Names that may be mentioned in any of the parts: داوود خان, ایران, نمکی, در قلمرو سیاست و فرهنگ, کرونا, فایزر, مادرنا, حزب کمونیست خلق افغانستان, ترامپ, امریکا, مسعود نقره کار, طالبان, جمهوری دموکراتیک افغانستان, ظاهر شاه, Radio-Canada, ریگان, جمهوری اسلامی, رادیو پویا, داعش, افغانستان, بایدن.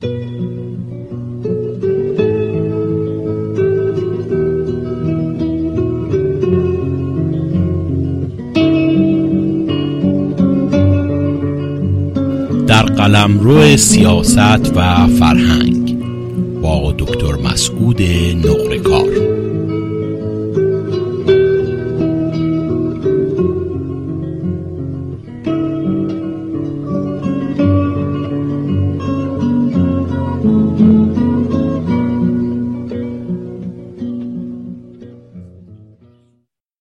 در قلمرو سیاست و فرهنگ با دکتر مسعود نقرهکار.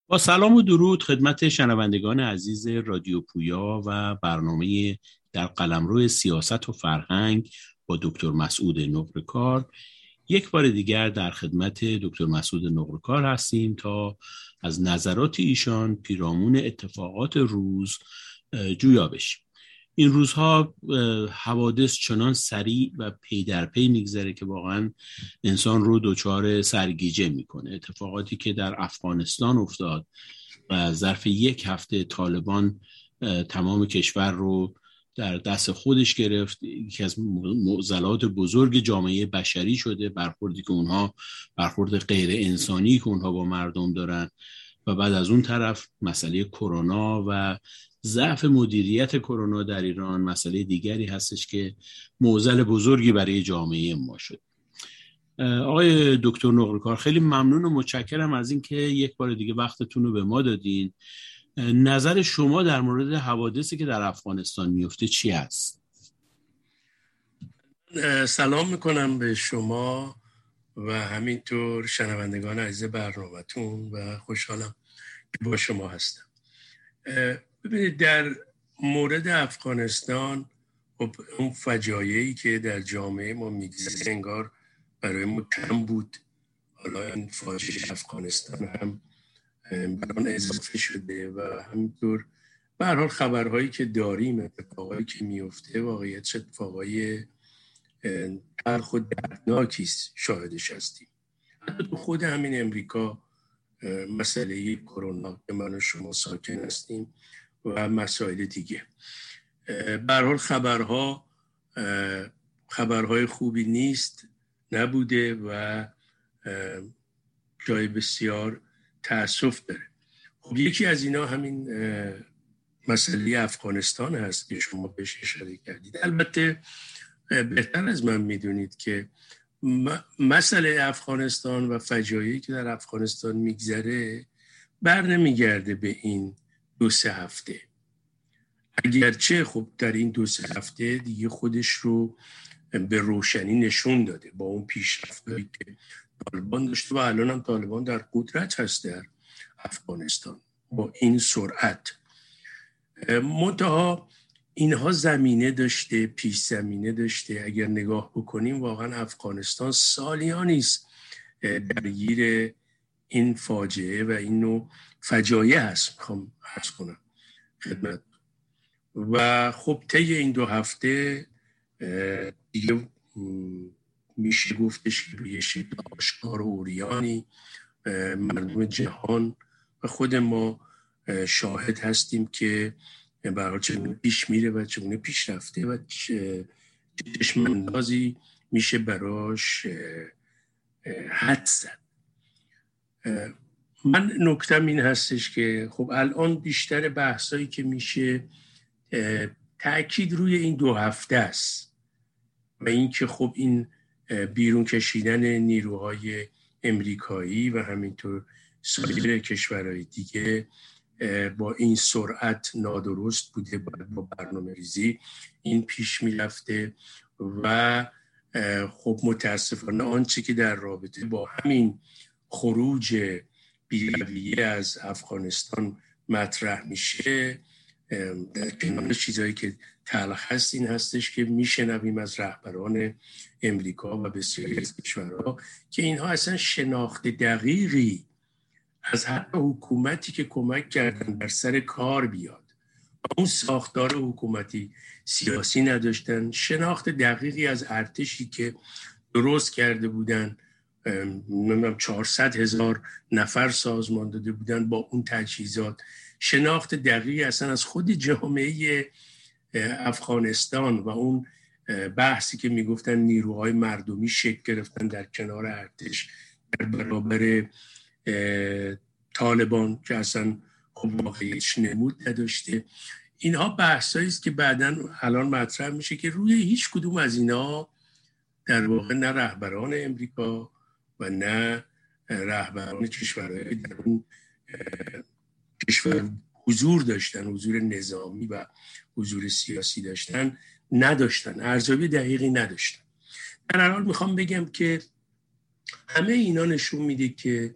با سلام و درود خدمت شنوندگان عزیز رادیو پویا و برنامه در قلمرو سیاست و فرهنگ با دکتر مسعود نقرهکار. یک بار دیگر در خدمت دکتر مسعود نقرهکار هستیم تا از نظرات ایشان پیرامون اتفاقات روز جویا بشیم. این روزها حوادث چنان سریع و پی در پی میگذره که واقعا انسان رو دچار سرگیجه میکنه. اتفاقاتی که در افغانستان افتاد و ظرف یک هفته طالبان تمام کشور رو در دست خودش گرفت، یکی از معضلات بزرگ جامعه بشری شده، برخوردی که اونها برخورد غیر انسانی که اونها با مردم دارن، و بعد از اون طرف مسئله کرونا و ضعف مدیریت کرونا در ایران مسئله دیگری هستش که معضل بزرگی برای جامعه ما شد. آقای دکتر نقرهکار، خیلی ممنون و متشکرم از این که یک بار دیگه وقتتون رو به ما دادین. نظر شما در مورد حوادثی که در افغانستان میفته چی است؟ سلام میکنم به شما و همینطور شنوندگان عزیز برنامه‌تون و خوشحالم که با شما هستم. ببینید، در مورد افغانستان اون فجایعی که در جامعه ما میگذره انگار برای ما کم بود. حالا این فاجعه افغانستان هم بران اضافه شده و همینطور به هر حال خبرهایی که داریم، اتفاقایی که میفته، واقعیت اتفاقای تلخ و دردناکی شاهدش هستیم. حتی تو خود همین امریکا مسئله کرونا که من و شما ساکن هستیم و مسائل دیگه، به هر حال خبرهای خوبی نبوده و جای بسیار تأسف داره. خب یکی از اینا همین مسئله افغانستان هست که شما بهش اشاره کردید. البته بهتر از من میدونید که مسئله افغانستان و فجایعی که در افغانستان میگذره بر نمیگرده به این 2-3 هفته، اگرچه خب در این 2-3 هفته دیگه خودش رو به روشنی نشون داده با اون پیشرفت‌هایی که طالبان داشته و الان هم طالبان در قدرت هست در افغانستان با این سرعت. منتها اینها زمینه داشته، پیش زمینه داشته. اگر نگاه بکنیم واقعا افغانستان سالیانیست درگیر این فاجعه و این نوع فجایع هست، میخوام عرض کنم خدمت. و خب طی این 2 هفته دیگه میشه گفتش که به یه شکل آشکار و عریانی مردم جهان و خود ما شاهد هستیم که برای چگونه پیش میره و چگونه پیش رفته و چشم‌اندازی میشه براش حد زد. من نکتم این هستش که خب الان بیشتر بحثایی که میشه تأکید روی این 2 هفته است و این که خب این بیرون کشیدن نیروهای امریکایی و همینطور سایر کشورهای دیگه با این سرعت نادرست بوده، با برنامه ریزی این پیش می رفته و خب متاسفانه آنچه که در رابطه با همین خروج بیرویه از افغانستان مطرح میشه در کنار چیزایی که تلخ هست این هستش که میشنویم از رهبران امریکا و بسیاری از کشورها که اینها اصلا شناخت دقیقی از هر حکومتی که کمک کردن بر سر کار بیاد، اون ساختار حکومتی سیاسی نداشتن، شناخت دقیقی از ارتشی که درست کرده بودن، 400,000 نفر سازمان داده بودن با اون تجهیزات، شناخت دقیقی اصلا از خود جامعه افغانستان و اون بحثی که میگفتن نیروهای مردمی شکل گرفتن در کنار ارتش در برابر طالبان که اصلا خب واقعیش نمود نداشته، اینها بحثایی است که بعداً الان مطرح میشه که روی هیچ کدوم از اینها در واقع نه رهبران امریکا و نه رهبران کشورهای در اون کشور حضور داشتن، حضور نظامی و حضور سیاسی داشتن نداشتن، ارزیابی دقیقی نداشتن. در هر حال میخوام بگم که همه اینا نشون میده که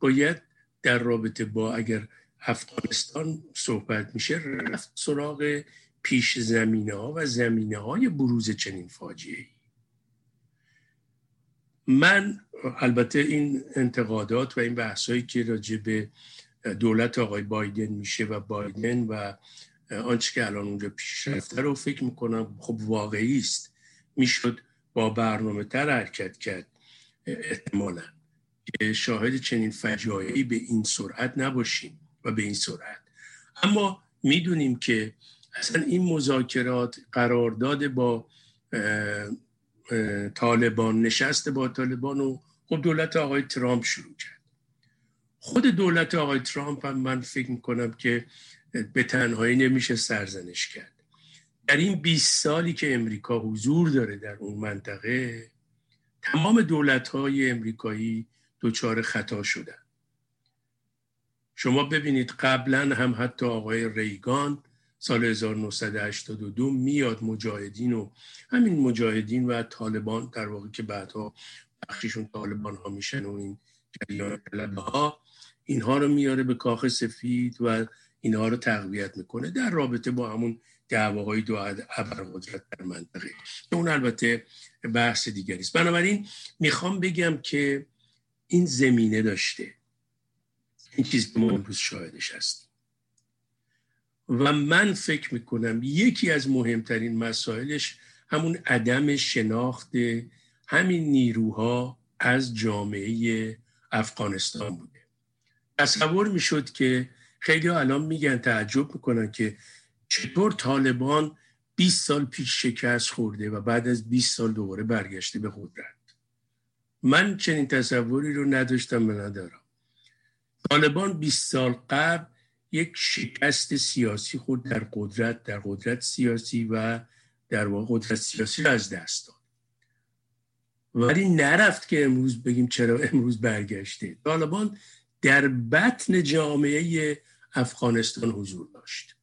باید در رابطه با اگر افغانستان صحبت میشه رفت سراغ پیش زمینه ها و زمینه های بروز چنین فاجعه‌ای. من البته این انتقادات و این بحثایی که راجع به دولت آقای بایدن میشه و بایدن و آنچه که الان اونجا پیش رفته رو فکر میکنم خب واقعی است، میشد با برنامه تر حرکت کرد احتمالاً که شاهد چنین فجایعی به این سرعت نباشیم و به این سرعت. اما میدونیم که اصلا این مذاکرات، قرارداد با طالبان، نشست با طالبان رو خب دولت آقای ترامپ شروع کرد. خود دولت آقای ترامپ هم من فکر میکنم که به تنهایی نمیشه سرزنش کرد. در این 20 سالی که امریکا حضور داره در اون منطقه، تمام دولت‌های امریکایی دچار خطا شدن. شما ببینید قبلا هم حتی آقای ریگان سال 1982 میاد مجاهدین و همین مجاهدین و طالبان در واقع که بعدها بخششون طالبان ها میشن و این جریان طلبه ها، اینها رو میاره به کاخ سفید و اینها رو تقویت میکنه در رابطه با همون دعواهای دو ابرقدرت در منطقه. اون البته بحث دیگری است. بنابراین میخوام بگم که این زمینه داشته، این چیز که ما امروز شاهدش هستیم و من فکر میکنم یکی از مهمترین مسائلش همون عدم شناخت همین نیروها از جامعه افغانستان بوده. تصور میشد که خیلی الان میگن تعجب میکنن که چطور طالبان 20 سال پیش شکست خورده و بعد از 20 سال دوباره برگشته به قدرت. من چنین تصوری رو نداشتم و ندارم. طالبان 20 سال قبل یک شکست سیاسی خورد در قدرت، در قدرت سیاسی و در واقع قدرت سیاسی رو از دست داد. ولی نرفت که امروز بگیم چرا امروز برگشته. طالبان در بطن جامعه افغانستان حضور داشت.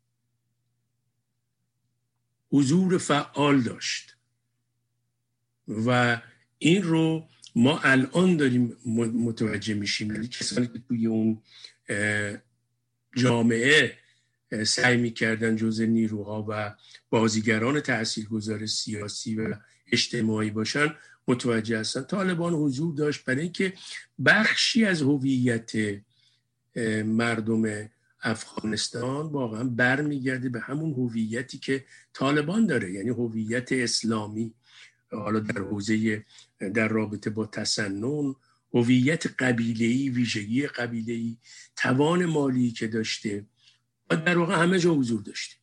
حضور فعال داشت. و این رو ما الان داریم متوجه میشیم. یعنی کسانی که توی اون جامعه سعی میکردن جزء نیروها و بازیگران تاثیرگذار سیاسی و اجتماعی باشن متوجه هستن. طالبان حضور داشت برای اینکه بخشی از هویت مردم افغانستان واقعا برمیگرده به همون هویتی که طالبان داره، یعنی هویت اسلامی، حالا در حوزه در رابطه با تسنن، هویت قبیله‌ای، ویژگی قبیله‌ای، توان مالی که داشته و در واقع همه جا حضور داشته.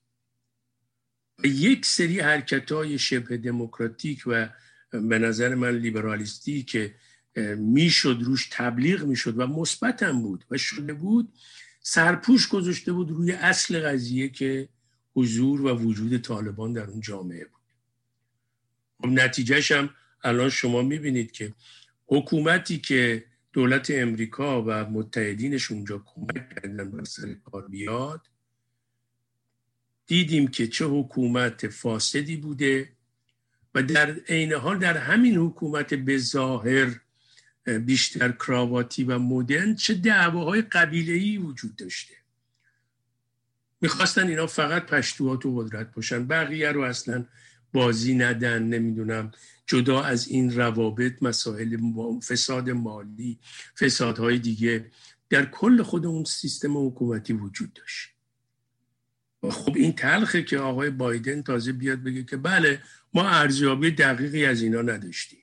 و یک سری حرکت‌های شبه دموکراتیک و به نظر من لیبرالیستی که میشد روش تبلیغ میشد و مثبت هم بود و شده بود، سرپوش گذاشته بود روی اصل قضیه که حضور و وجود طالبان در اون جامعه بود. نتیجهش هم الان شما میبینید که حکومتی که دولت امریکا و متحدینش اونجا کمک کردن به سر کار بیاد، دیدیم که چه حکومت فاسدی بوده و در عین حال در همین حکومت به ظاهر بیشتر کراواتی و مدرن چه دعواهای قبیله‌ای وجود داشته. میخواستن اینا فقط پشتوها تو قدرت باشن، بقیه رو اصلا بازی ندن، نمیدونم جدا از این روابط مسائل فساد مالی، فسادهای دیگه در کل خود اون سیستم حکومتی وجود داشت. و خب این تلخه که آقای بایدن تازه بیاد بگه که بله ما ارزیابی دقیقی از اینا نداشتیم.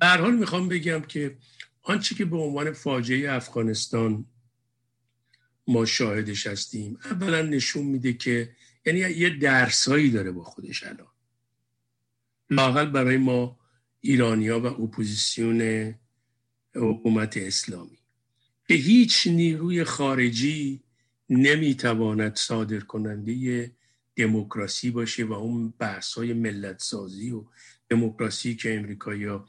به هر حال میخوام بگم که آنچه که به عنوان فاجعه افغانستان ما شاهدش هستیم، اولا نشون میده که یعنی یه درسایی داره با خودش الان. لااقل برای ما ایرانی‌ها و اپوزیسیون حکومت اسلامی. به هیچ نیروی خارجی نمیتواند صادر کننده دموکراسی باشه و اون بحث‌های ملت‌سازی و دموکراسی که امریکایی‌ها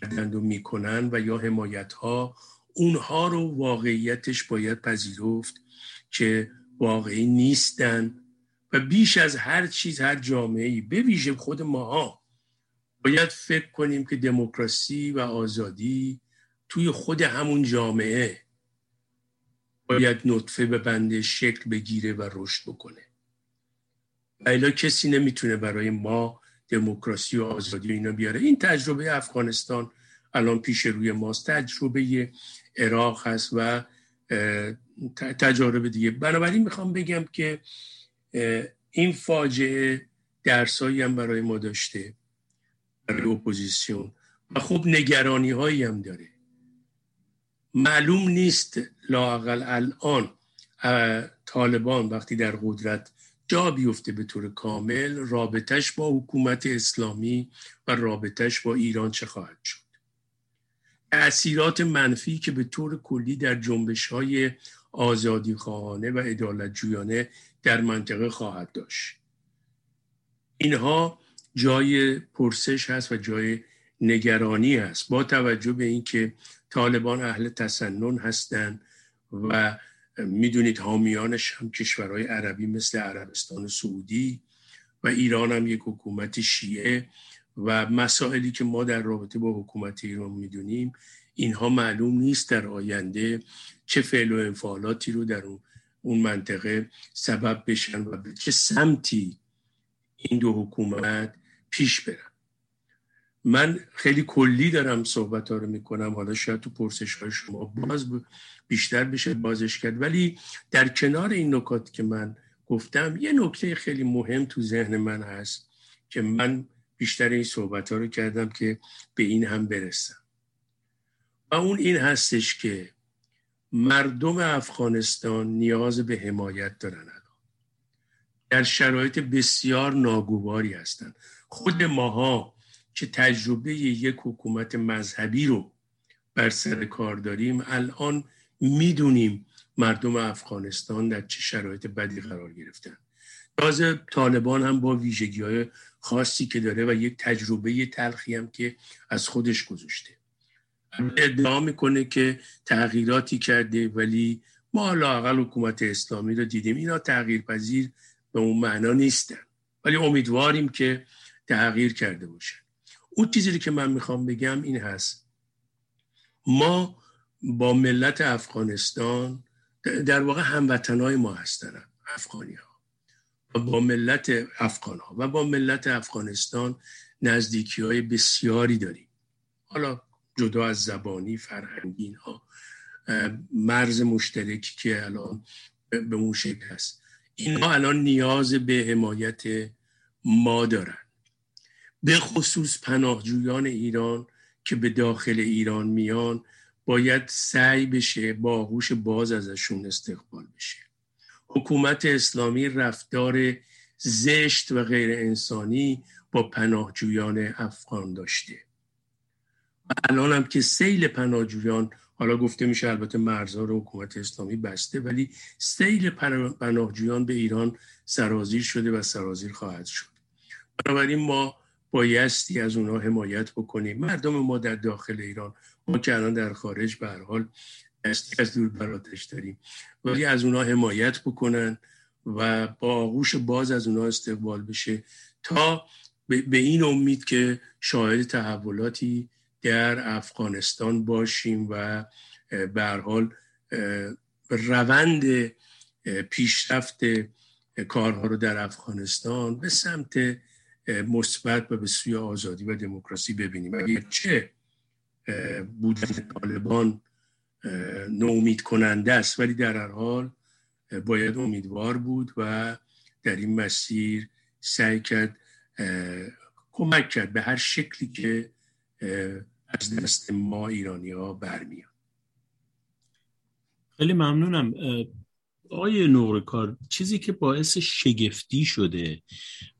کردند و میکنن و یا حمایت‌ها، اونها رو واقعیتش باید پذیرفت که واقعی نیستن و بیش از هر چیز هر جامعه‌ای به ویژه خود ماها باید فکر کنیم که دموکراسی و آزادی توی خود همون جامعه باید نطفه ببنده، شکل بگیره و رشد بکنه. الا کسی نمیتونه برای ما دموکراسی و آزادی اینا بیاره. این تجربه افغانستان الان پیش روی ماست، تجربه عراق هست و تجارب دیگه. بنابراین میخوام بگم که این فاجعه درسایی هم برای ما داشته، برای اپوزیسیون، و خب نگرانی هایی هم داره. معلوم نیست لااقل الان طالبان وقتی در قدرت جا بیفته به طور کامل، رابطش با حکومت اسلامی و رابطش با ایران چه خواهد شد. تأثیرات منفی که به طور کلی در جنبش‌های آزادی‌خواهانه و عدالت‌جویانه در منطقه خواهد داشت. اینها جای پرسش هست و جای نگرانی هست، با توجه به اینکه طالبان اهل تسنن هستند و میدونید حامیانش هم کشورهای عربی مثل عربستان سعودی و ایران هم یک حکومت شیعه و مسائلی که ما در رابطه با حکومت ایران میدونیم، اینها معلوم نیست در آینده چه فعل و انفعالاتی رو در اون منطقه سبب بشن و به چه سمتی این دو حکومت پیش برن. من خیلی کلی دارم صحبت‌ها رو میکنم، حالا شاید تو پرسش‌های شما باز بیشتر بشه بازش کرد، ولی در کنار این نکات که من گفتم یه نکته خیلی مهم تو ذهن من هست که من بیشتر این صحبت‌ها رو کردم که به این هم برسم، و اون این هستش که مردم افغانستان نیاز به حمایت دارن. در شرایط بسیار ناگواری هستن. خود ماها که تجربه یک حکومت مذهبی رو بر سر کار داریم، الان میدونیم مردم افغانستان در چه شرایط بدی قرار گرفتن. تازه طالبان هم با ویژگی‌های خاصی که داره و یک تجربه تلخی هم که از خودش گذاشته. ادعا میکنه که تغییراتی کرده، ولی ما لااقل حکومت اسلامی رو دیدیم. اینا تغییرپذیر به اون معنا نیستن، ولی امیدواریم که تغییر کرده باشن. اون چیزی که من میخوام بگم این هست، ما با ملت افغانستان، در واقع هموطنای ما هستن افغانی ها، و با ملت افغان ها و با ملت افغانستان نزدیکی های بسیاری داریم، حالا جدا از زبانی، فرهنگی ها، مرز مشترکی که الان به اون شکل هست. اینها الان نیاز به حمایت ما دارن، به خصوص پناهجویان ایران که به داخل ایران میان، باید سعی بشه با آغوش باز ازشون استقبال بشه. حکومت اسلامی رفتار زشت و غیر انسانی با پناهجویان افغان داشته و الان هم که سیل پناهجویان، حالا گفته میشه البته مرزها رو حکومت اسلامی بسته، ولی سیل پناهجویان به ایران سرازیر شده و سرازیر خواهد شد. بنابراین ما بایستی از اونها حمایت بکنیم. مردم ما در داخل ایران، ما که الان در خارج به هر حال دستی از دور براتش داریم، ولی از اونها حمایت بکنن و با آغوش باز از اونها استقبال بشه تا به این امید که شاهد تحولاتی در افغانستان باشیم و به هر حال روند پیشرفت کارها رو در افغانستان به سمت مثبت و به سوی آزادی و دموکراسی ببینیم. اگرچه بودن طالبان ناامید کننده است، ولی در هر حال باید امیدوار بود و در این مسیر سعی کرد، کمک کرد به هر شکلی که از دست ما ایرانی ها برمیاد. خیلی ممنونم. آقای نقرهکار، چیزی که باعث شگفتی شده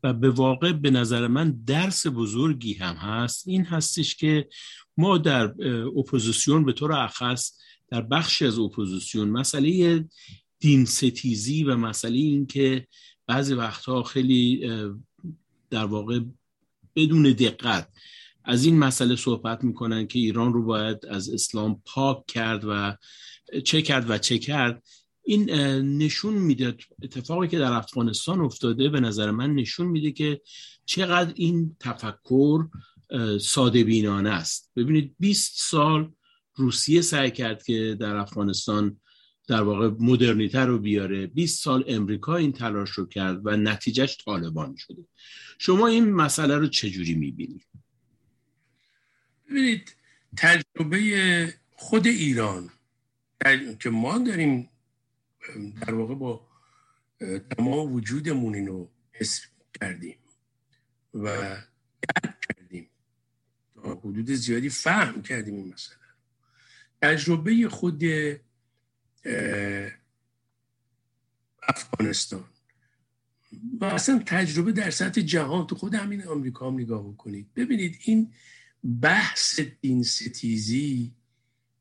و به واقع به نظر من درس بزرگی هم هست، این هستش که ما در اپوزیسیون، به طور اخص در بخشی از اپوزیسیون، مسئله دین ستیزی و مسئله این که بعضی وقتها خیلی در واقع بدون دقت از این مسئله صحبت میکنن که ایران رو باید از اسلام پاک کرد و چه کرد، این نشون میده، اتفاقی که در افغانستان افتاده به نظر من نشون میده که چقدر این تفکر ساده بینانه است. ببینید 20 سال روسیه سعی کرد که در افغانستان در واقع مدرنیته رو بیاره، 20 سال امریکا این تلاش رو کرد و نتیجهش طالبان شده. شما این مسئله رو چجوری میبینید؟ ببینید تجربه خود ایران که ما داریم در واقع با تمام وجودمون اینو حس کردیم و درک کردیم، تا حدود زیادی فهم کردیم این مسئله. تجربه خود افغانستان و اصلا تجربه در سطح جهان، تو خود همین آمریکا هم نگاه بکنید، ببینید این بحث دین ستیزی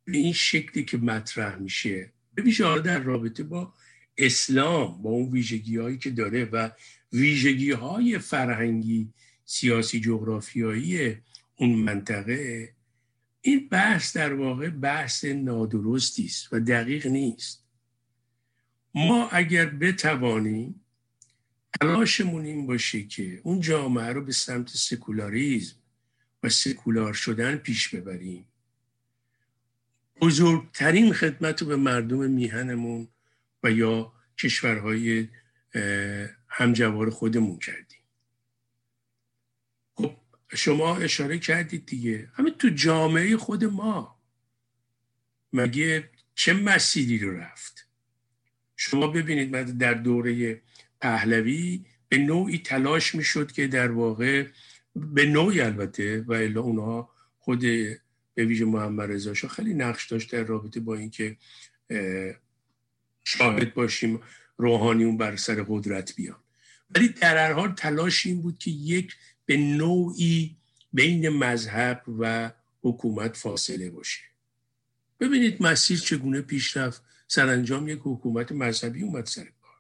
به این شکلی که مطرح میشه، ببینید در رابطه با اسلام، با اون ویژگی هایی که داره و ویژگی های فرهنگی، سیاسی، جغرافیایی اون منطقه، این بحث در واقع بحث نادرستی است و دقیق نیست. ما اگر بتوانیم تلاشمون این باشه که اون جامعه رو به سمت سکولاریزم و سکولار شدن پیش ببریم، بزرگترین خدمت رو به مردم میهنمون و یا کشورهای همجوار خودمون کردیم. خب شما اشاره کردید دیگه، همین تو جامعه خود ما مگه چه مسیری رو رفت؟ شما ببینید من در دوره پهلوی به نوعی تلاش میشد که در واقع به نوعی، البته و الا اونها خود به ویژه محمد رزاشاه خیلی نقش داشت در رابطه با این که شاهد باشیم روحانیون بر سر قدرت بیان، ولی در هر حال تلاش این بود که یک به نوعی بین مذهب و حکومت فاصله باشه. ببینید مسیر چگونه پیش رفت، سرانجام یک حکومت مذهبی اومد سر کار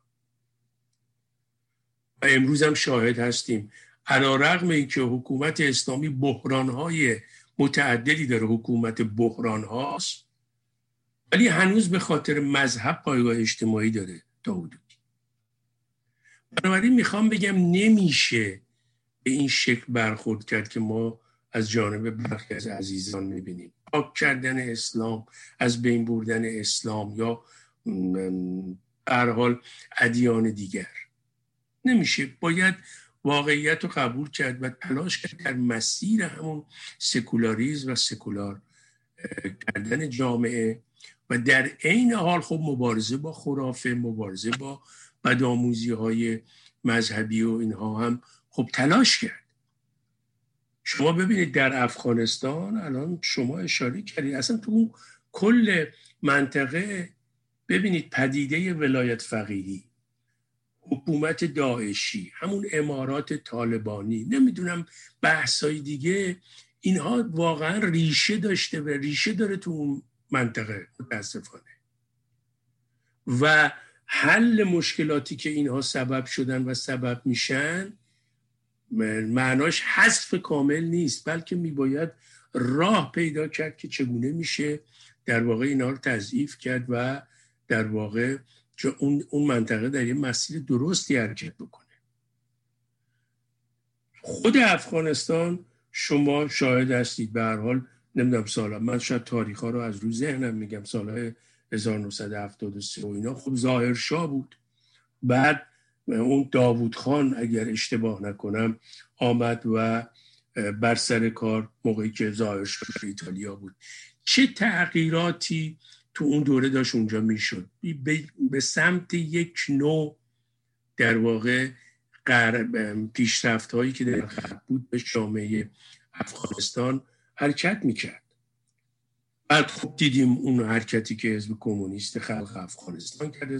و امروز هم شاهد هستیم. علی‌رغم اینکه حکومت اسلامی بحران‌های متعددی داره، حکومت بحران هاست، ولی هنوز به خاطر مذهب پایگاه اجتماعی داره تا حدودی. بنابراین میخوام بگم نمیشه به این شکل برخورد کرد که ما از جانب برخی از عزیزان میبینیم، پاک کردن اسلام، از بین بردن اسلام یا هر حال ادیان دیگر. نمیشه، باید واقعیت رو قبول کرد و تلاش کرد در مسیر همون سکولاریزم و سکولار کردن جامعه و در عین حال خب مبارزه با خرافه، مبارزه با بدآموزی‌های مذهبی و اینها هم خب تلاش کرد. شما ببینید در افغانستان الان شما اشاره کردید، اصلا تو کل منطقه ببینید پدیده ولایت فقیهی، حکومت داعشی، همون امارات طالبانی، نمیدونم بحثای دیگه، اینها واقعا ریشه داشته و ریشه داره تو اون منطقه متاسفانه. و حل مشکلاتی که اینها سبب شدن و سبب میشن معناش حذف کامل نیست، بلکه میباید راه پیدا کرد که چگونه میشه در واقع اینها رو تضعیف کرد و در واقع که اون منطقه در یه مسیر درستی حرکت بکنه. خود افغانستان شما شاهد هستید، به هر حال نمیدونم سالا، من شاید تاریخا رو از روی ذهنم میگم، سالهای 1973 و اینا، خب ظاهر شاه بود، بعد اون داوود خان اگر اشتباه نکنم آمد و بر سر کار موقعی که ظاهر شاه ایتالیا بود. چه تغییراتی تو اون دوره داشت اونجا میشد به سمت یک نوع در واقع پیشرفت هایی که در غرب بود به جامعه افغانستان حرکت میکرد. بعد خوب دیدیم اون حرکتی که حزب کمونیست خلق افغانستان کرد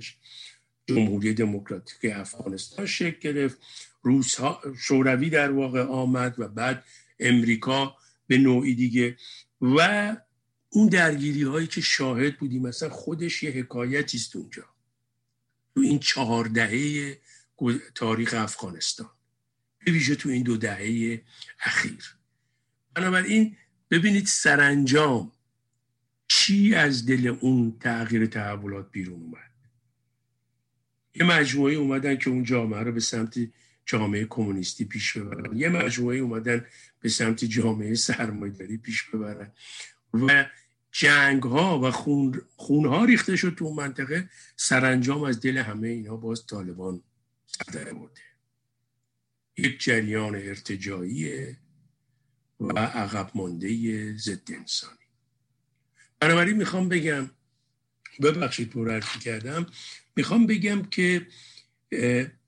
1978، جمهوری دموکراتیک افغانستان شکل گرفت، روس‌ها شوروی در واقع آمد و بعد امریکا به نوعی دیگه، و اون درگیری‌هایی که شاهد بودیم مثلا خودش یه حکایتی است اونجا تو این 4 دهه تاریخ افغانستان، به ویژه تو این 2 دهه اخیر. بنابراین ببینید سرانجام چی از دل اون تغییر تحولات بیرون اومد. یه مجموعه اومدن که اون جامعه رو به سمت جامعه کمونیستی پیش ببرن، یه مجموعه اومدن به سمت جامعه سرمایه‌داری پیش ببرن و جنگ‌ها و خون‌ها ریخته شد تو منطقه. سرانجام از دل همه اینا باز طالبان سر در آورده. یک جریان ارتجاعیه و عقب مانده ضد انسانی. بنابراین میخوام بگم، ببخشید پرحرفی کردم، میخوام بگم که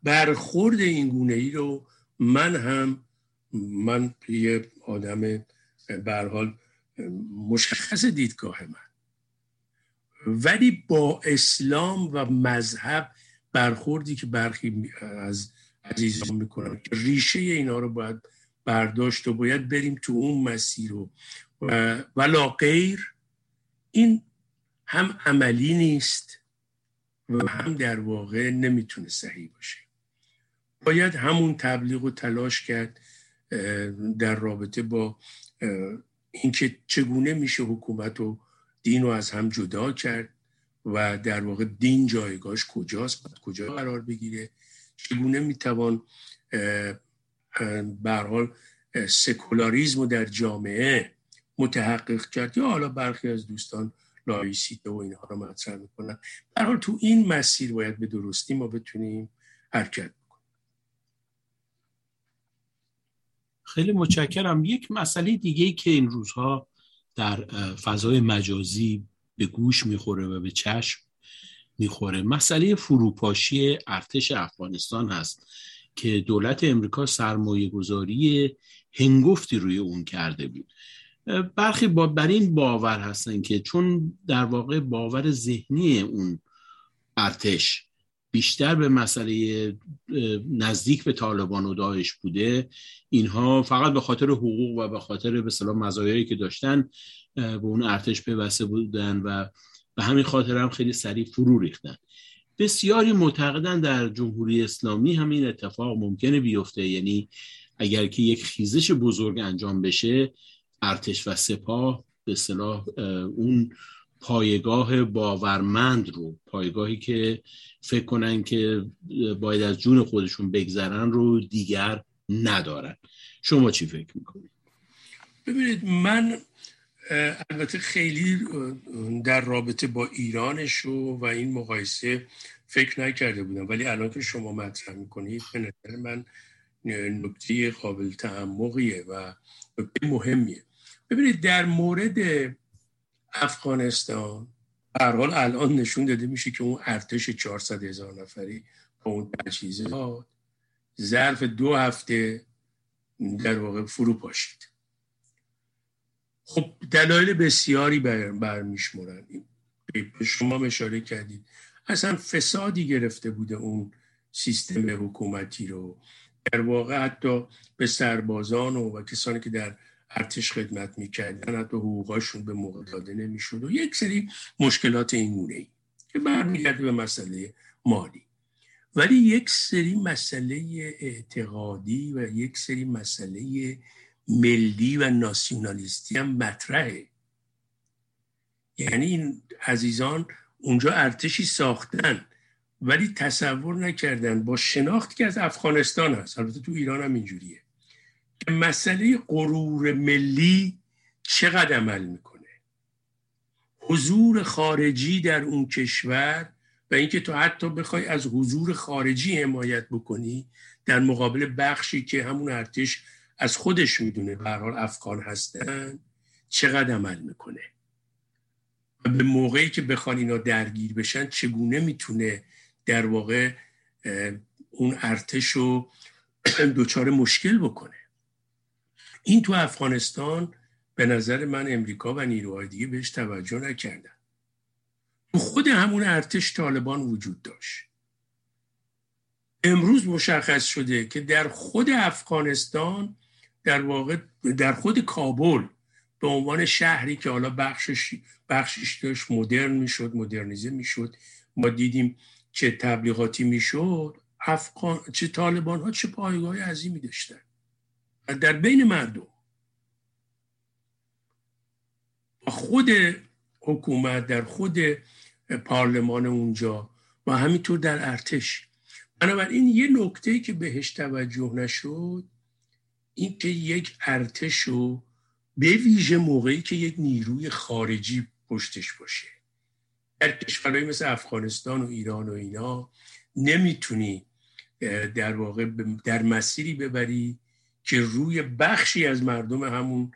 برخورد این گونه‌ای رو من یه آدم به هر حال مشخص دیدگاه من، ولی با اسلام و مذهب برخوردی که برخی از عزیزان میکنن که ریشه اینا رو باید برداشت و باید بریم تو اون مسیر رو و لا غیر، این هم عملی نیست و هم در واقع نمیتونه صحیح باشه. باید همون تبلیغ و تلاش کرد در رابطه با اینکه چگونه میشه حکومت و دین رو از هم جدا کرد و در واقع دین جایگاهش کجاست، باید کجا قرار بگیره، چگونه میتوان به هر حال سکولاریسم رو در جامعه متحقق کرد، یا حالا برخی از دوستان لایسیته و اینها رو مطرح میکنن. به هر حال تو این مسیر باید به درستی ما بتونیم حرکت. خیلی متشکرم. یک مسئله دیگه‌ای که این روزها در فضای مجازی به گوش میخوره و به چشم میخوره، مسئله فروپاشی ارتش افغانستان هست که دولت امریکا سرمایه‌گذاری هنگفتی روی اون کرده بود. برخی بر این باور هستن که چون در واقع باور ذهنی اون ارتش بیشتر به مسئله نزدیک به طالبان و داعش بوده، اینها فقط به خاطر حقوق و به خاطر به اصطلاح مزایایی که داشتن به اون ارتش پیوسته بودن و به همین خاطر هم خیلی سریع فرو ریختن. بسیاری معتقدن در جمهوری اسلامی همین اتفاق ممکنه بیفته، یعنی اگر که یک خیزش بزرگ انجام بشه، ارتش و سپاه به اصطلاح اون پایگاه باورمند رو، پایگاهی که فکر کنن که باید از جون خودشون بگذرن رو دیگر ندارن. شما چی فکر میکنید؟ ببینید، من البته خیلی در رابطه با ایرانش و این مقایسه فکر نکرده بودم، ولی الان که شما مطرح میکنید به نظر من نکته قابل تعمقیه و نکته مهمیه. ببینید، در مورد افغانستان هر حال الان نشون داده میشه که اون ارتش 400,000 نفری با اون تجهیزات ظرف 2 هفته در واقع فروپاشید. خب دلایل بسیاری برمیشمرن. شما اشاره کردید اصلا فسادی گرفته بوده اون سیستم حکومتی رو، در واقع حتی به سربازان و کسانی که در ارتش خدمت میکردن حتی حقوقاشون به موقع داده نمیشد و یک سری مشکلات اینگونه‌ای که برمیگرده به مسئله مالی. ولی یک سری مسئله اعتقادی و یک سری مسئله ملی و ناسیونالیستی هم مطرحه. یعنی این عزیزان اونجا ارتشی ساختن ولی تصور نکردن با شناختی که از افغانستان هست، البته تو ایران هم اینجوریه، مسئله غرور ملی چقدر عمل میکنه، حضور خارجی در اون کشور و اینکه تو حتی بخوای از حضور خارجی حمایت بکنی در مقابل بخشی که همون ارتش از خودش میدونه به هر حال افغان هستن، چقدر عمل میکنه و به موقعی که بخوان اینا درگیر بشن چگونه میتونه در واقع اون ارتش رو دچار مشکل بکنه. این تو افغانستان به نظر من امریکا و نیروهای دیگه بهش توجه نکردن. تو خود همون ارتش طالبان وجود داشت. امروز مشخص شده که در خود افغانستان، در واقع در خود کابل به عنوان شهری که حالا بخشش داشت مدرن میشد، مدرنیزه میشد، ما دیدیم چه تبلیغاتی میشد، چه طالبان ها چه پایگاه عظیمی داشتن در بین مردم. خود حکومت در خود پارلمان اونجا و همینطور در ارتش. بنابراین یه نکته‌ای که بهش توجه نشد این که یک ارتش رو به ویژه موقعی که یک نیروی خارجی پشتش باشه، در کشورهای مثل افغانستان و ایران و اینا نمیتونی در واقع در مسیری ببری که روی بخشی از مردم همون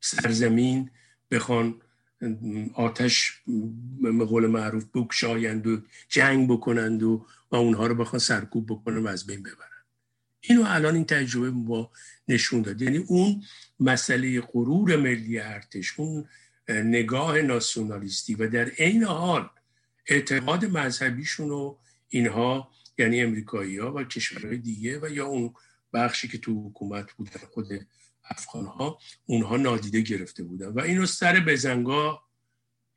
سرزمین بخوان آتش به قول معروف بکشایند و جنگ بکنند و اونها رو بخوان سرکوب بکنن و از بین ببرن. اینو الان این تجربه ما نشون داد. یعنی اون مسئله غرور ملی ارتش، اون نگاه ناسیونالیستی و در عین حال اعتقاد مذهبیشون رو اینها، یعنی امریکایی‌ها و کشورهای دیگه و یا اون بخشی که تو حکومت بود خود افغان‌ها، اونها نادیده گرفته بودن و اینو سر بزنگا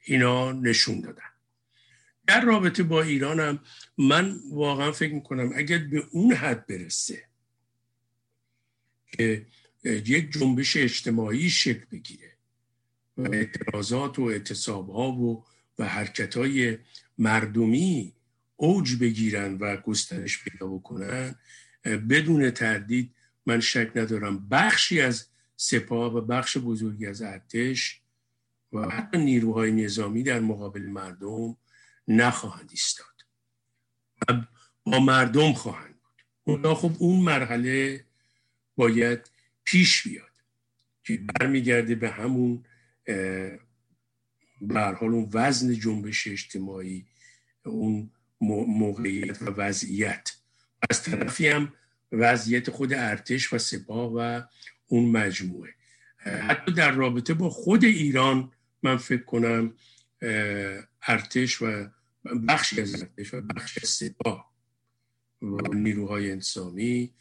اینا نشون دادن. در رابطه با ایران هم من واقعا فکر میکنم اگر به اون حد برسه که یک جنبش اجتماعی شکل بگیره و اعتراضات و اعتصاب‌ها و حرکت‌های مردمی اوج بگیرن و گسترش پیدا بکنن، بدون تردید من شک ندارم بخشی از سپاه و بخش بزرگی از ارتش و حتی نیروهای نظامی در مقابل مردم نخواهند ایستاد و با مردم خواهند بود. اونا خب اون مرحله باید پیش بیاد که برمیگرده به همون به هر حال اون وزن جنبش اجتماعی، اون موقعیت و وضعیت. از طرفی هم وضعیت خود ارتش و سپاه و اون مجموعه. حتی در رابطه با خود ایران من فکر کنم ارتش و بخشی از ارتش و بخشی از سپاه و نیروهای انسانی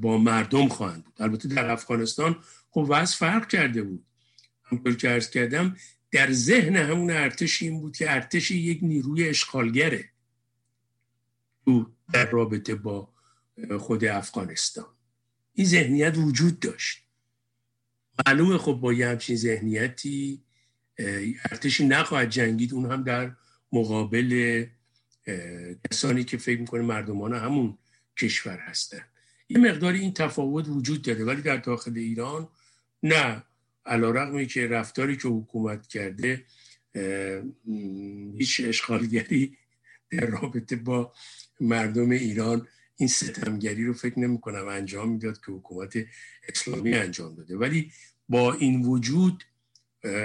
با مردم خواهند بود. البته در افغانستان خب وضع فرق کرده بود. همونطور که عرض کردم در ذهن همون ارتش این بود که ارتش یک نیروی اشغالگره در رابطه با خود افغانستان. این ذهنیت وجود داشت. معلومه خب با یه همچین ذهنیتی ارتش نخواهد جنگید، اون هم در مقابل کسانی که فکر میکنه مردمان همون کشور هستن. یه مقداری این تفاوت وجود داره، ولی در داخل ایران نه، علیرغمی که رفتاری که حکومت کرده هیچ اشغالگری در رابطه با مردم ایران، این ستمگری رو فکر نمی کنم انجام میداد که حکومت اسلامی انجام داده. ولی با این وجود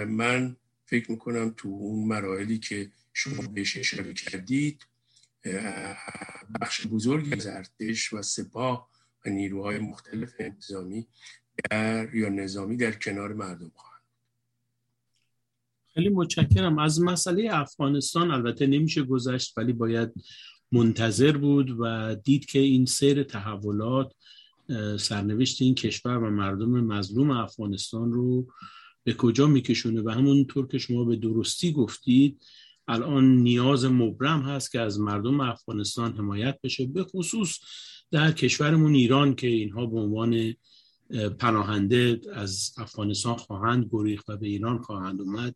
من فکر میکنم تو اون مراحلی که شما بهش اشاره کردید بخش بزرگی از ارتش و سپاه و نیروهای مختلف انتظامی یا نظامی در کنار مردم خواهند. خیلی متشکرم. از مسئله افغانستان البته نمیشه گذشت، ولی باید منتظر بود و دید که این سیر تحولات سرنوشت این کشور و مردم مظلوم افغانستان رو به کجا میکشونه و همونطور که شما به درستی گفتید الان نیاز مبرم هست که از مردم افغانستان حمایت بشه، به خصوص در کشورمون ایران که اینها به عنوان پناهنده از افغانستان خواهند گریخت و به ایران خواهند اومد.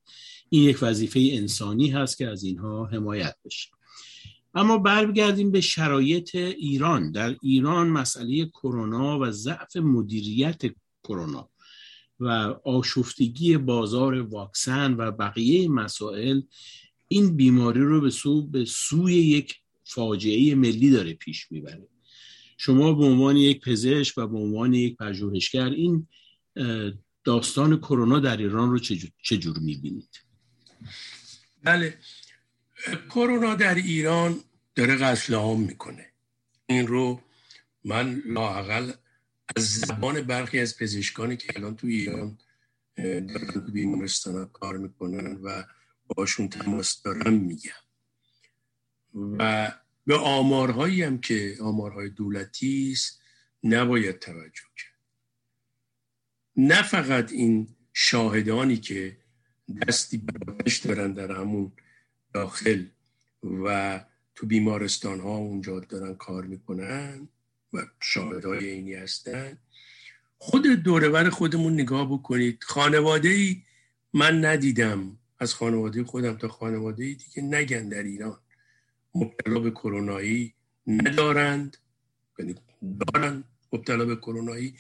این یک وظیفه انسانی هست که از اینها حمایت بشه. اما برگردیم به شرایط ایران. در ایران مسئله کرونا و ضعف مدیریت کرونا و آشفتگی بازار واکسن و بقیه مسائل این بیماری رو به سوی یک فاجعه ملی داره پیش میبره. شما به عنوان یک پزشک و به عنوان یک پژوهشگر این داستان کرونا در ایران رو چجور میبینید؟ بله، کرونا در ایران داره قتل عام میکنه. این رو من لااقل از زبان برخی از پزشکانی که الان توی ایران دارن تو بیمارستان کار میکنن و باشون تماس دارم میگم. و به آمارهایی هم که آمارهای دولتی است نباید توجه کرد. نه فقط این شاهدانی که دستی براتش دارن در همون داخل و تو بیمارستان ها اونجا دارن کار میکنن و شاهدهای اینی هستن، خود دوربر خودمون نگاه بکنید. خانواده‌ای من ندیدم، از خانواده خودم تا خانواده‌ای دیگه نگن در ایران مبتلا به کرونایی ندارند، یعنی دارند مبتلا به کرونایی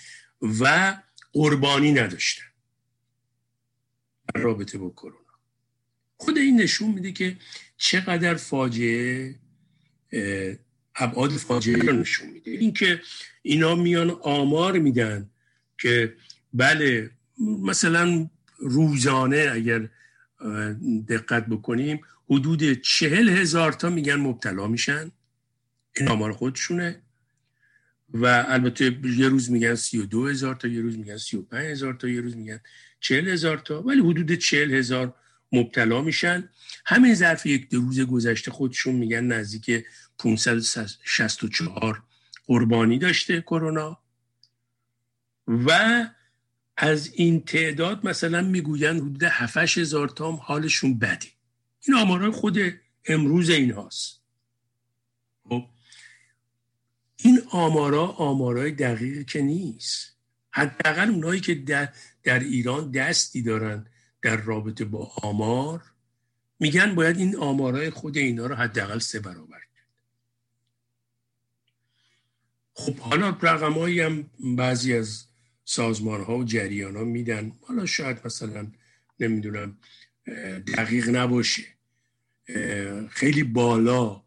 و قربانی نداشتن در رابطه با کرونا. خود این نشون میده که چقدر فاجعه، ابعاد فاجعه رو نشون میده. این که اینا میان آمار میدن که بله، مثلا روزانه اگر دقت بکنیم حدود 40,000 تا میگن مبتلا میشن، این آمار خودشونه. و البته یه روز میگن 32,000 تا، یه روز میگن 35,000 تا، یه روز میگن 40,000 تا، ولی حدود 40,000 مبتلا میشن. همین ظرف یک دو روز گذشته خودشون میگن نزدیک 564 قربانی داشته کرونا. و از این تعداد مثلا میگوین حدود 7,000 تا هم حالشون بده. این آمارای خود امروز این هاست. این آمارای دقیقی که نیست. حداقل اونایی که در ایران دستی دارن در رابطه با آمار میگن باید این آمارای خود اینا رو حداقل 3 برابر کرد. خب حالا رقمایی هم بعضی از سازمان ها و جریان ها میدن، حالا شاید مثلا نمیدونم دقیق نباشه، خیلی بالا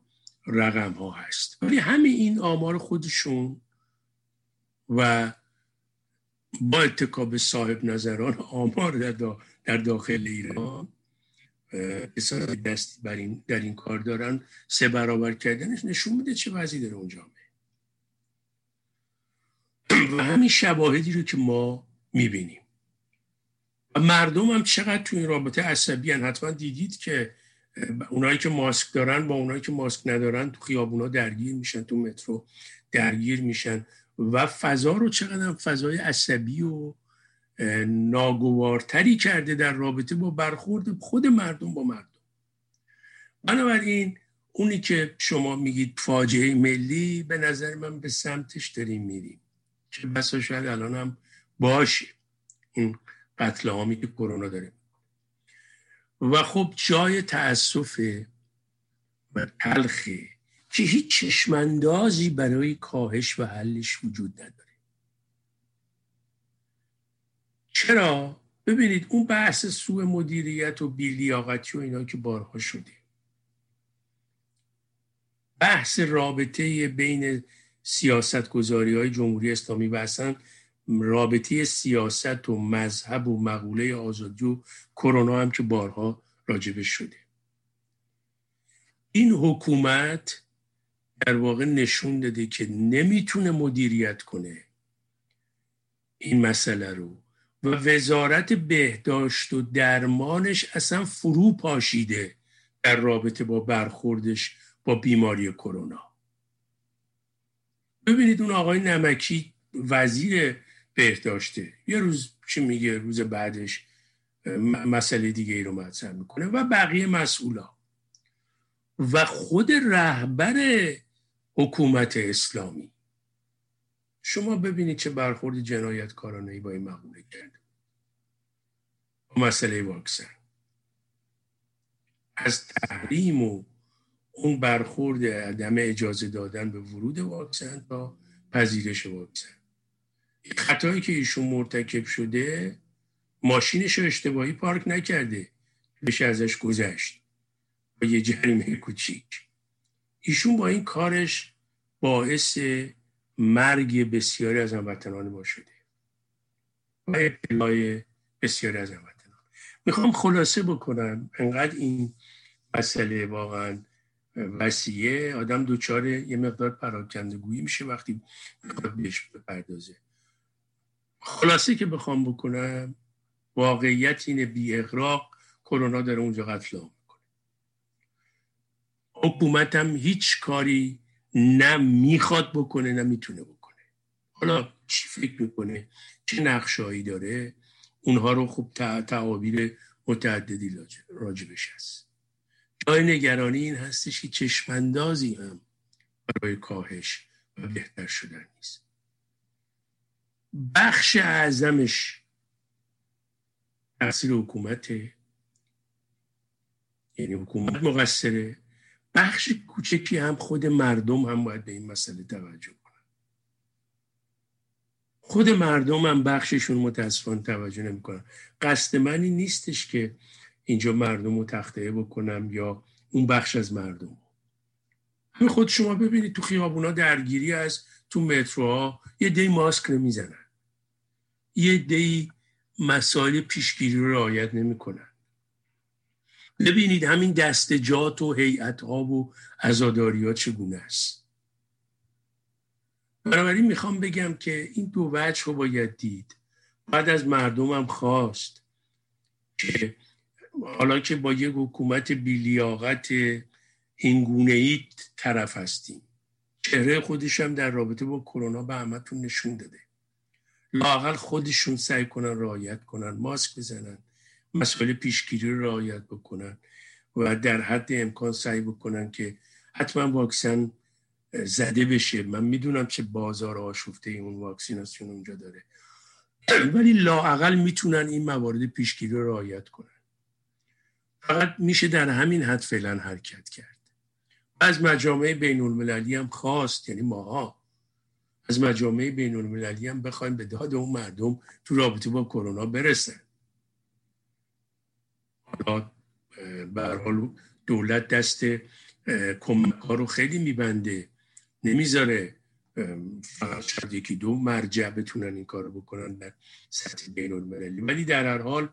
رقم ها هست، ولی همه این آمار خودشون و با اتکا به صاحب نظران آمار در داخل ایران اصلا دستی در این کار دارن، 3 برابر کردنش نشون میده چه وضعی داره اونجا. و همین شواهدی رو که ما میبینیم و مردم هم چقدر تو این رابطه عصبی هن. حتما دیدید که اونایی که ماسک دارن با اونایی که ماسک ندارن تو خیابونا درگیر میشن، تو مترو درگیر میشن و فضا رو چقدر فضای عصبی و ناگوارتری کرده در رابطه با برخورد خود مردم با مردم. بنابراین اونی که شما میگید فاجعه ملی، به نظر من به سمتش داریم میریم، چه بسا شاید الان هم باشه این قتل عامی که کرونا داره. و خب جای تأسفه و تلخه که هیچ چشمندازی برای کاهش و حلش وجود نداره. چرا؟ ببینید اون بحث سوء مدیریت و بی‌لیاقتی و اینا که بارها شده، بحث رابطه بین سیاستگزاری های جمهوری اسلامی و اصلا رابطه سیاست و مذهب و مقوله آزادی و کرونا هم که بارها راجبش شده، این حکومت در واقع نشون داده که نمیتونه مدیریت کنه این مسئله رو و وزارت بهداشت و درمانش اصلا فرو پاشیده در رابطه با برخوردش با بیماری کرونا. ببینید اون آقای نمکی وزیر بهداشته یه روز چی میگه، روز بعدش مسئله دیگه ای رو مطرح میکنه و بقیه مسئولا و خود رهبر حکومت اسلامی. شما ببینید چه برخورد جنایتکارانه‌ای با این مقوله کرده. مسئله واکسن، از تحریم و اون برخورد عدم اجازه دادن به ورود واکسن تا پذیرش واکسن. این خطایی که ایشون مرتکب شده، ماشینش رو اشتباهی پارک نکرده، بشه ازش گذشت با یه جریمه کوچیک. ایشون با این کارش باعث مرگ بسیاری از هموطنان ما شده و ابتلای بسیاری از هموطنان. میخوام خلاصه بکنم، انقدر این مسئله واقعا وسیعه، آدم دوچاره یه مقدار پراکندگویی میشه وقتی بهش بپردازه. خلاصه که بخوام بکنم، واقعیت اینه بی اغراق کرونا داره اونجا قتل عام میکنه. حکومت هم هیچ کاری نه میخواد بکنه نه میتونه بکنه. حالا چی فکر میکنه، چه نقشه‌ای داره، اونها رو خوب تعابیر متعددی راجبش هست. جای نگرانی این هستش که چشمندازی هم برای کاهش و بهتر شدن نیست. بخش اعظمش تقصیر حکومته، یعنی حکومت مقصره. بخش کوچکی هم خود مردم هم باید به این مسئله توجه کنن. خود مردم هم بخششون متاسفانه توجه نمی کنن. قصد من این نیستش که اینجا مردم رو تخطئه بکنم یا اون بخش از مردم. همین خود شما ببینید تو خیابونا درگیری هست، تو متروها یه دی ماسک نمیزنن، یه دی مسائل پیشگیری رو رعایت نمی کنن. ببینید همین دستجات و هیئت‌ها و عزاداری‌ها چگونه است. بنابراین میخوام بگم که این دو وجه رو باید دید. بعد از مردمم خواست که حالا که با یک حکومت بی‌لیاقت اینگونه‌ای طرف هستیم، چهره خودشم در رابطه با کرونا به همتون نشون داده، لااقل خودشون سعی کنن رعایت کنن، ماسک بزنن، مسئله پیشگیری رو رعایت بکنن و در حد امکان سعی بکنن که حتما واکسن زده بشه. من میدونم چه بازار آشفته اون واکسیناسیون اونجا داره، ولی لااقل میتونن این موارد پیشگیری رو رعایت کنن. فقط میشه در همین حد فعلا حرکت کرد. از مجامع بین المللی هم خواست، یعنی ماها از مجامع بین المللی هم بخوایم به داد اون مردم تو رابطه با کرونا برسن. به هر حال دولت دست کمک‌ها رو خیلی میبنده، نمیذاره فقط یکی دو مرجع بتونن این کار رو بکنن در سطح بین المللی. ولی در هر حال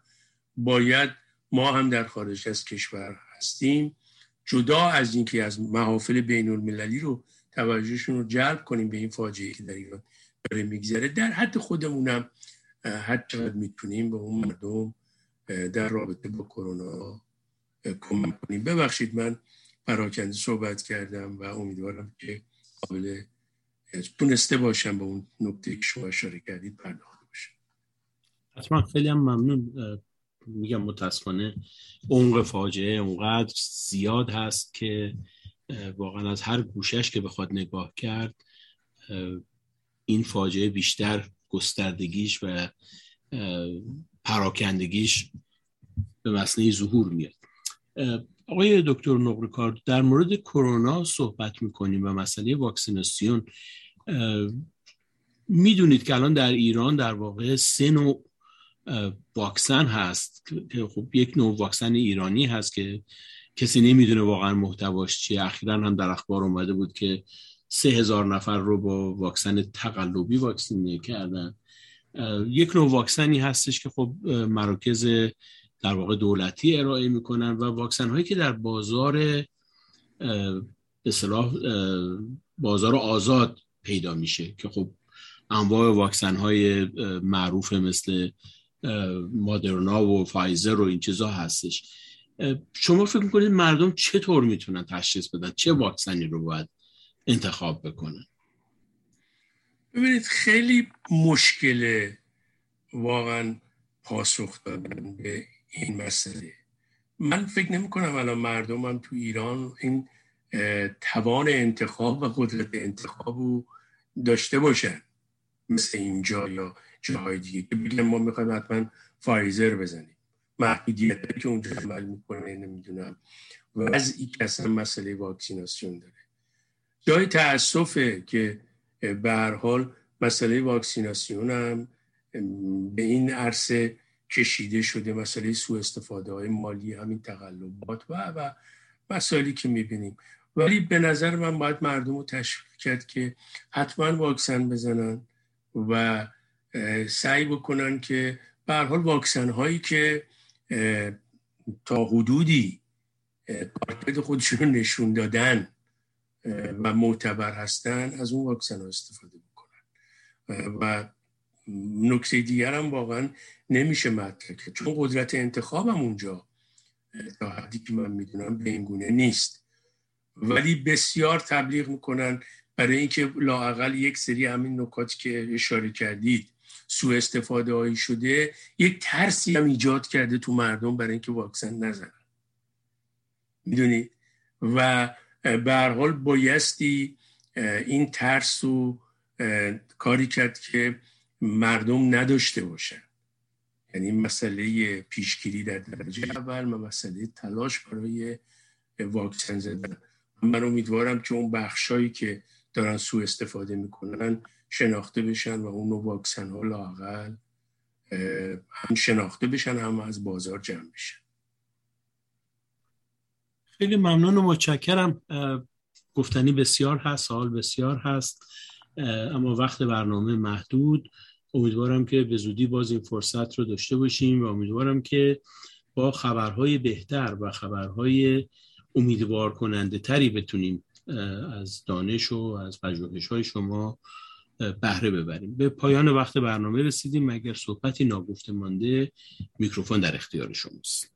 باید ما هم در خارج از کشور هستیم، جدا از اینکه از محافل بین المللی رو توجهشون رو جلب کنیم به این فاجعه که در ایران داره میگذره، در حد خودمونم حتی میتونیم به اون مردم در رابطه با کرونا کمک کنیم. ببخشید من پراکنده صحبت کردم و امیدوارم که قابل تونسته باشم به اون نکته که شما اشاره کردید پرداخته باشم. حتما. خیلی هم ممنون. میگم متاسفانه عمق فاجعه اونقدر زیاد هست که واقعا از هر گوشش که بخواد نگاه کرد این فاجعه بیشتر گستردگیش و پراکندگیش به مسئله ظهور میاد. آقای دکتر نقرهکار، در مورد کرونا صحبت میکنیم و مسئله واکسیناسیون. میدونید که الان در ایران در واقع 3 نوع واکسن هست که خب یک نوع واکسن ایرانی هست که کسی نمیدونه واقعا محتواش چیه. اخیرا هم در اخبار اومده بود که 3000 نفر رو با واکسن تقلبی واکسینه کردن. یک نوع واکسنی هستش که خب مراکز در واقع دولتی ارائه میکنن و واکسن هایی که در بازار به اصطلاح بازار آزاد پیدا میشه که خب انواع واکسن های معروف مثل مادرنا و فایزر و این چیزا هستش. شما فکر میکنید مردم چطور میتونن تشخیص بدن چه واکسنی رو باید انتخاب بکنن؟ ببینید خیلی مشکله واقعا پاسخ دادن به این مسئله. من فکر نمی کنم الان مردم هم تو ایران این توان انتخاب و قدرت انتخاب رو داشته باشن مثل اینجا یا جاهای دیگه که بگن ما میخوایم حتما فایزر بزنیم. محدودیت که اونجا عمل میکنه نمیدونم و از این اصلا مسئله واکسیناسیون داره. جای تأسفه که به هر حال مسئله واکسیناسیون هم به این عرصه کشیده شده، مسئله سوء استفاده های مالی، همین تقلبات و مسائلی که میبینیم. ولی به نظر من باید مردم رو تشویق کرد که حتما واکسن بزنن و سعی بکنن که به هر حال واکسن هایی که تا حدودی کارکرد خودشون نشون دادن و معتبر هستن از اون واکسن ها استفاده بکنن و نکته دیگر هم واقعا نمیشه مطرح کرد، چون قدرت انتخاب هم اونجا تا حدی که من میدونم به این گونه نیست، ولی بسیار تبلیغ میکنن برای اینکه لااقل یک سری همین نکاتی که اشاره کردید سوء استفاده هایی شده، یک ترسی هم ایجاد کرده تو مردم برای اینکه واکسن نزنن، میدونید، و به هر حال بایستی این ترس رو کاری کرد که مردم نداشته باشن، یعنی مسئله پیشگیری در درجه اول و مسئله تلاش برای واکسن زدن. من امیدوارم که اون بخشایی که دارن سوء استفاده میکنن شناخته بشن و اون واکسن ها لااقل هم شناخته بشن هم از بازار جمع بشن. خیلی ممنون و متشکرم. گفتنی بسیار هست، سوال بسیار هست، اما وقت برنامه محدود. امیدوارم که به زودی باز این فرصت رو داشته باشیم و امیدوارم که با خبرهای بهتر و خبرهای امیدوار کننده تری بتونیم از دانش و از پژوهش‌های شما بهره ببریم. به پایان وقت برنامه رسیدیم. اگر صحبتی ناگفته مانده میکروفون در اختیار شماست.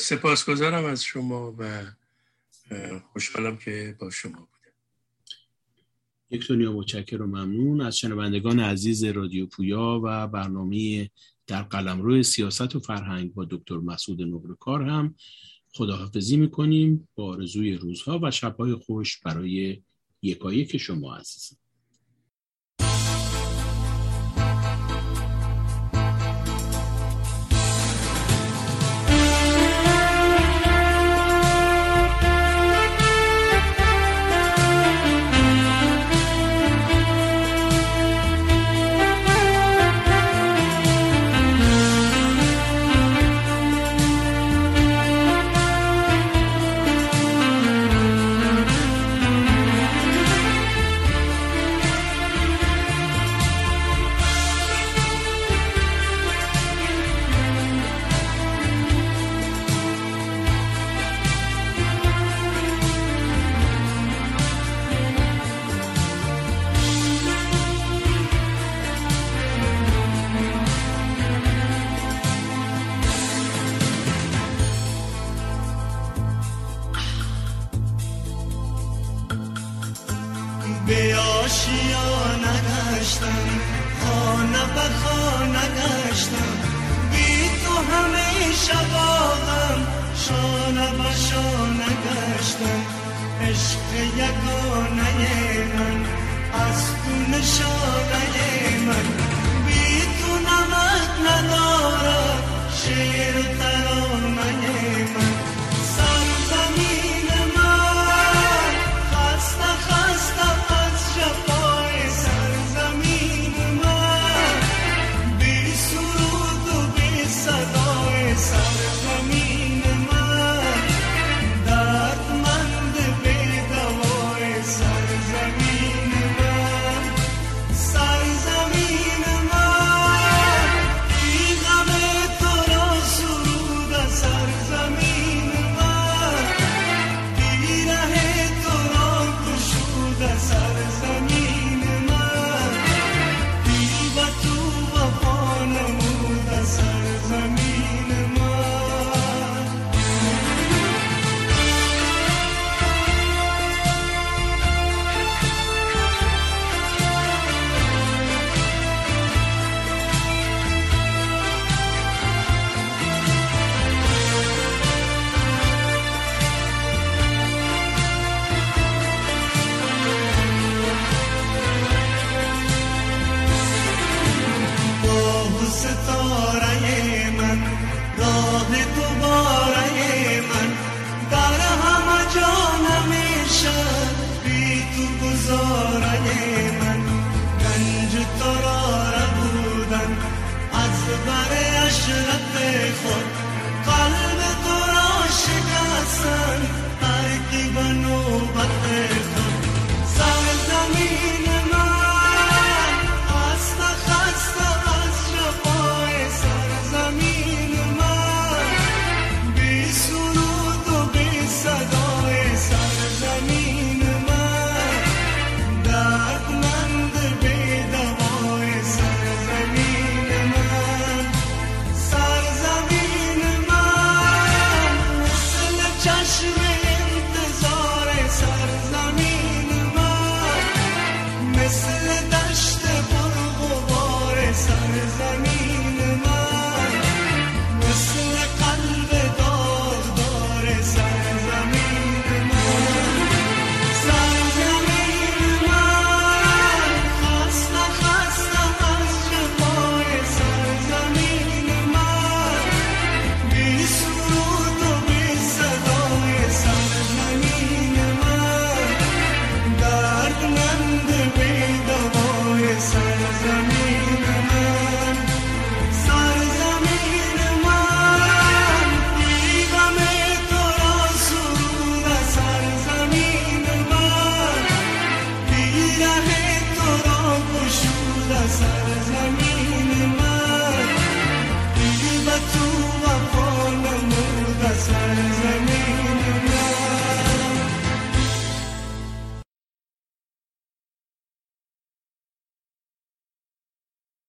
سپاسگزارم از شما و خوشحالم که با شما بودم. یک دنیا متشکرم و ممنون از شنوندگان عزیز رادیو پویا و برنامه در قلمرو سیاست و فرهنگ با دکتر مسعود نقرهکار هم خداحافظی میکنیم با آرزوی روزها و شبهای خوش برای یکایک شما عزیزان. Sous-titrage Société Radio-Canada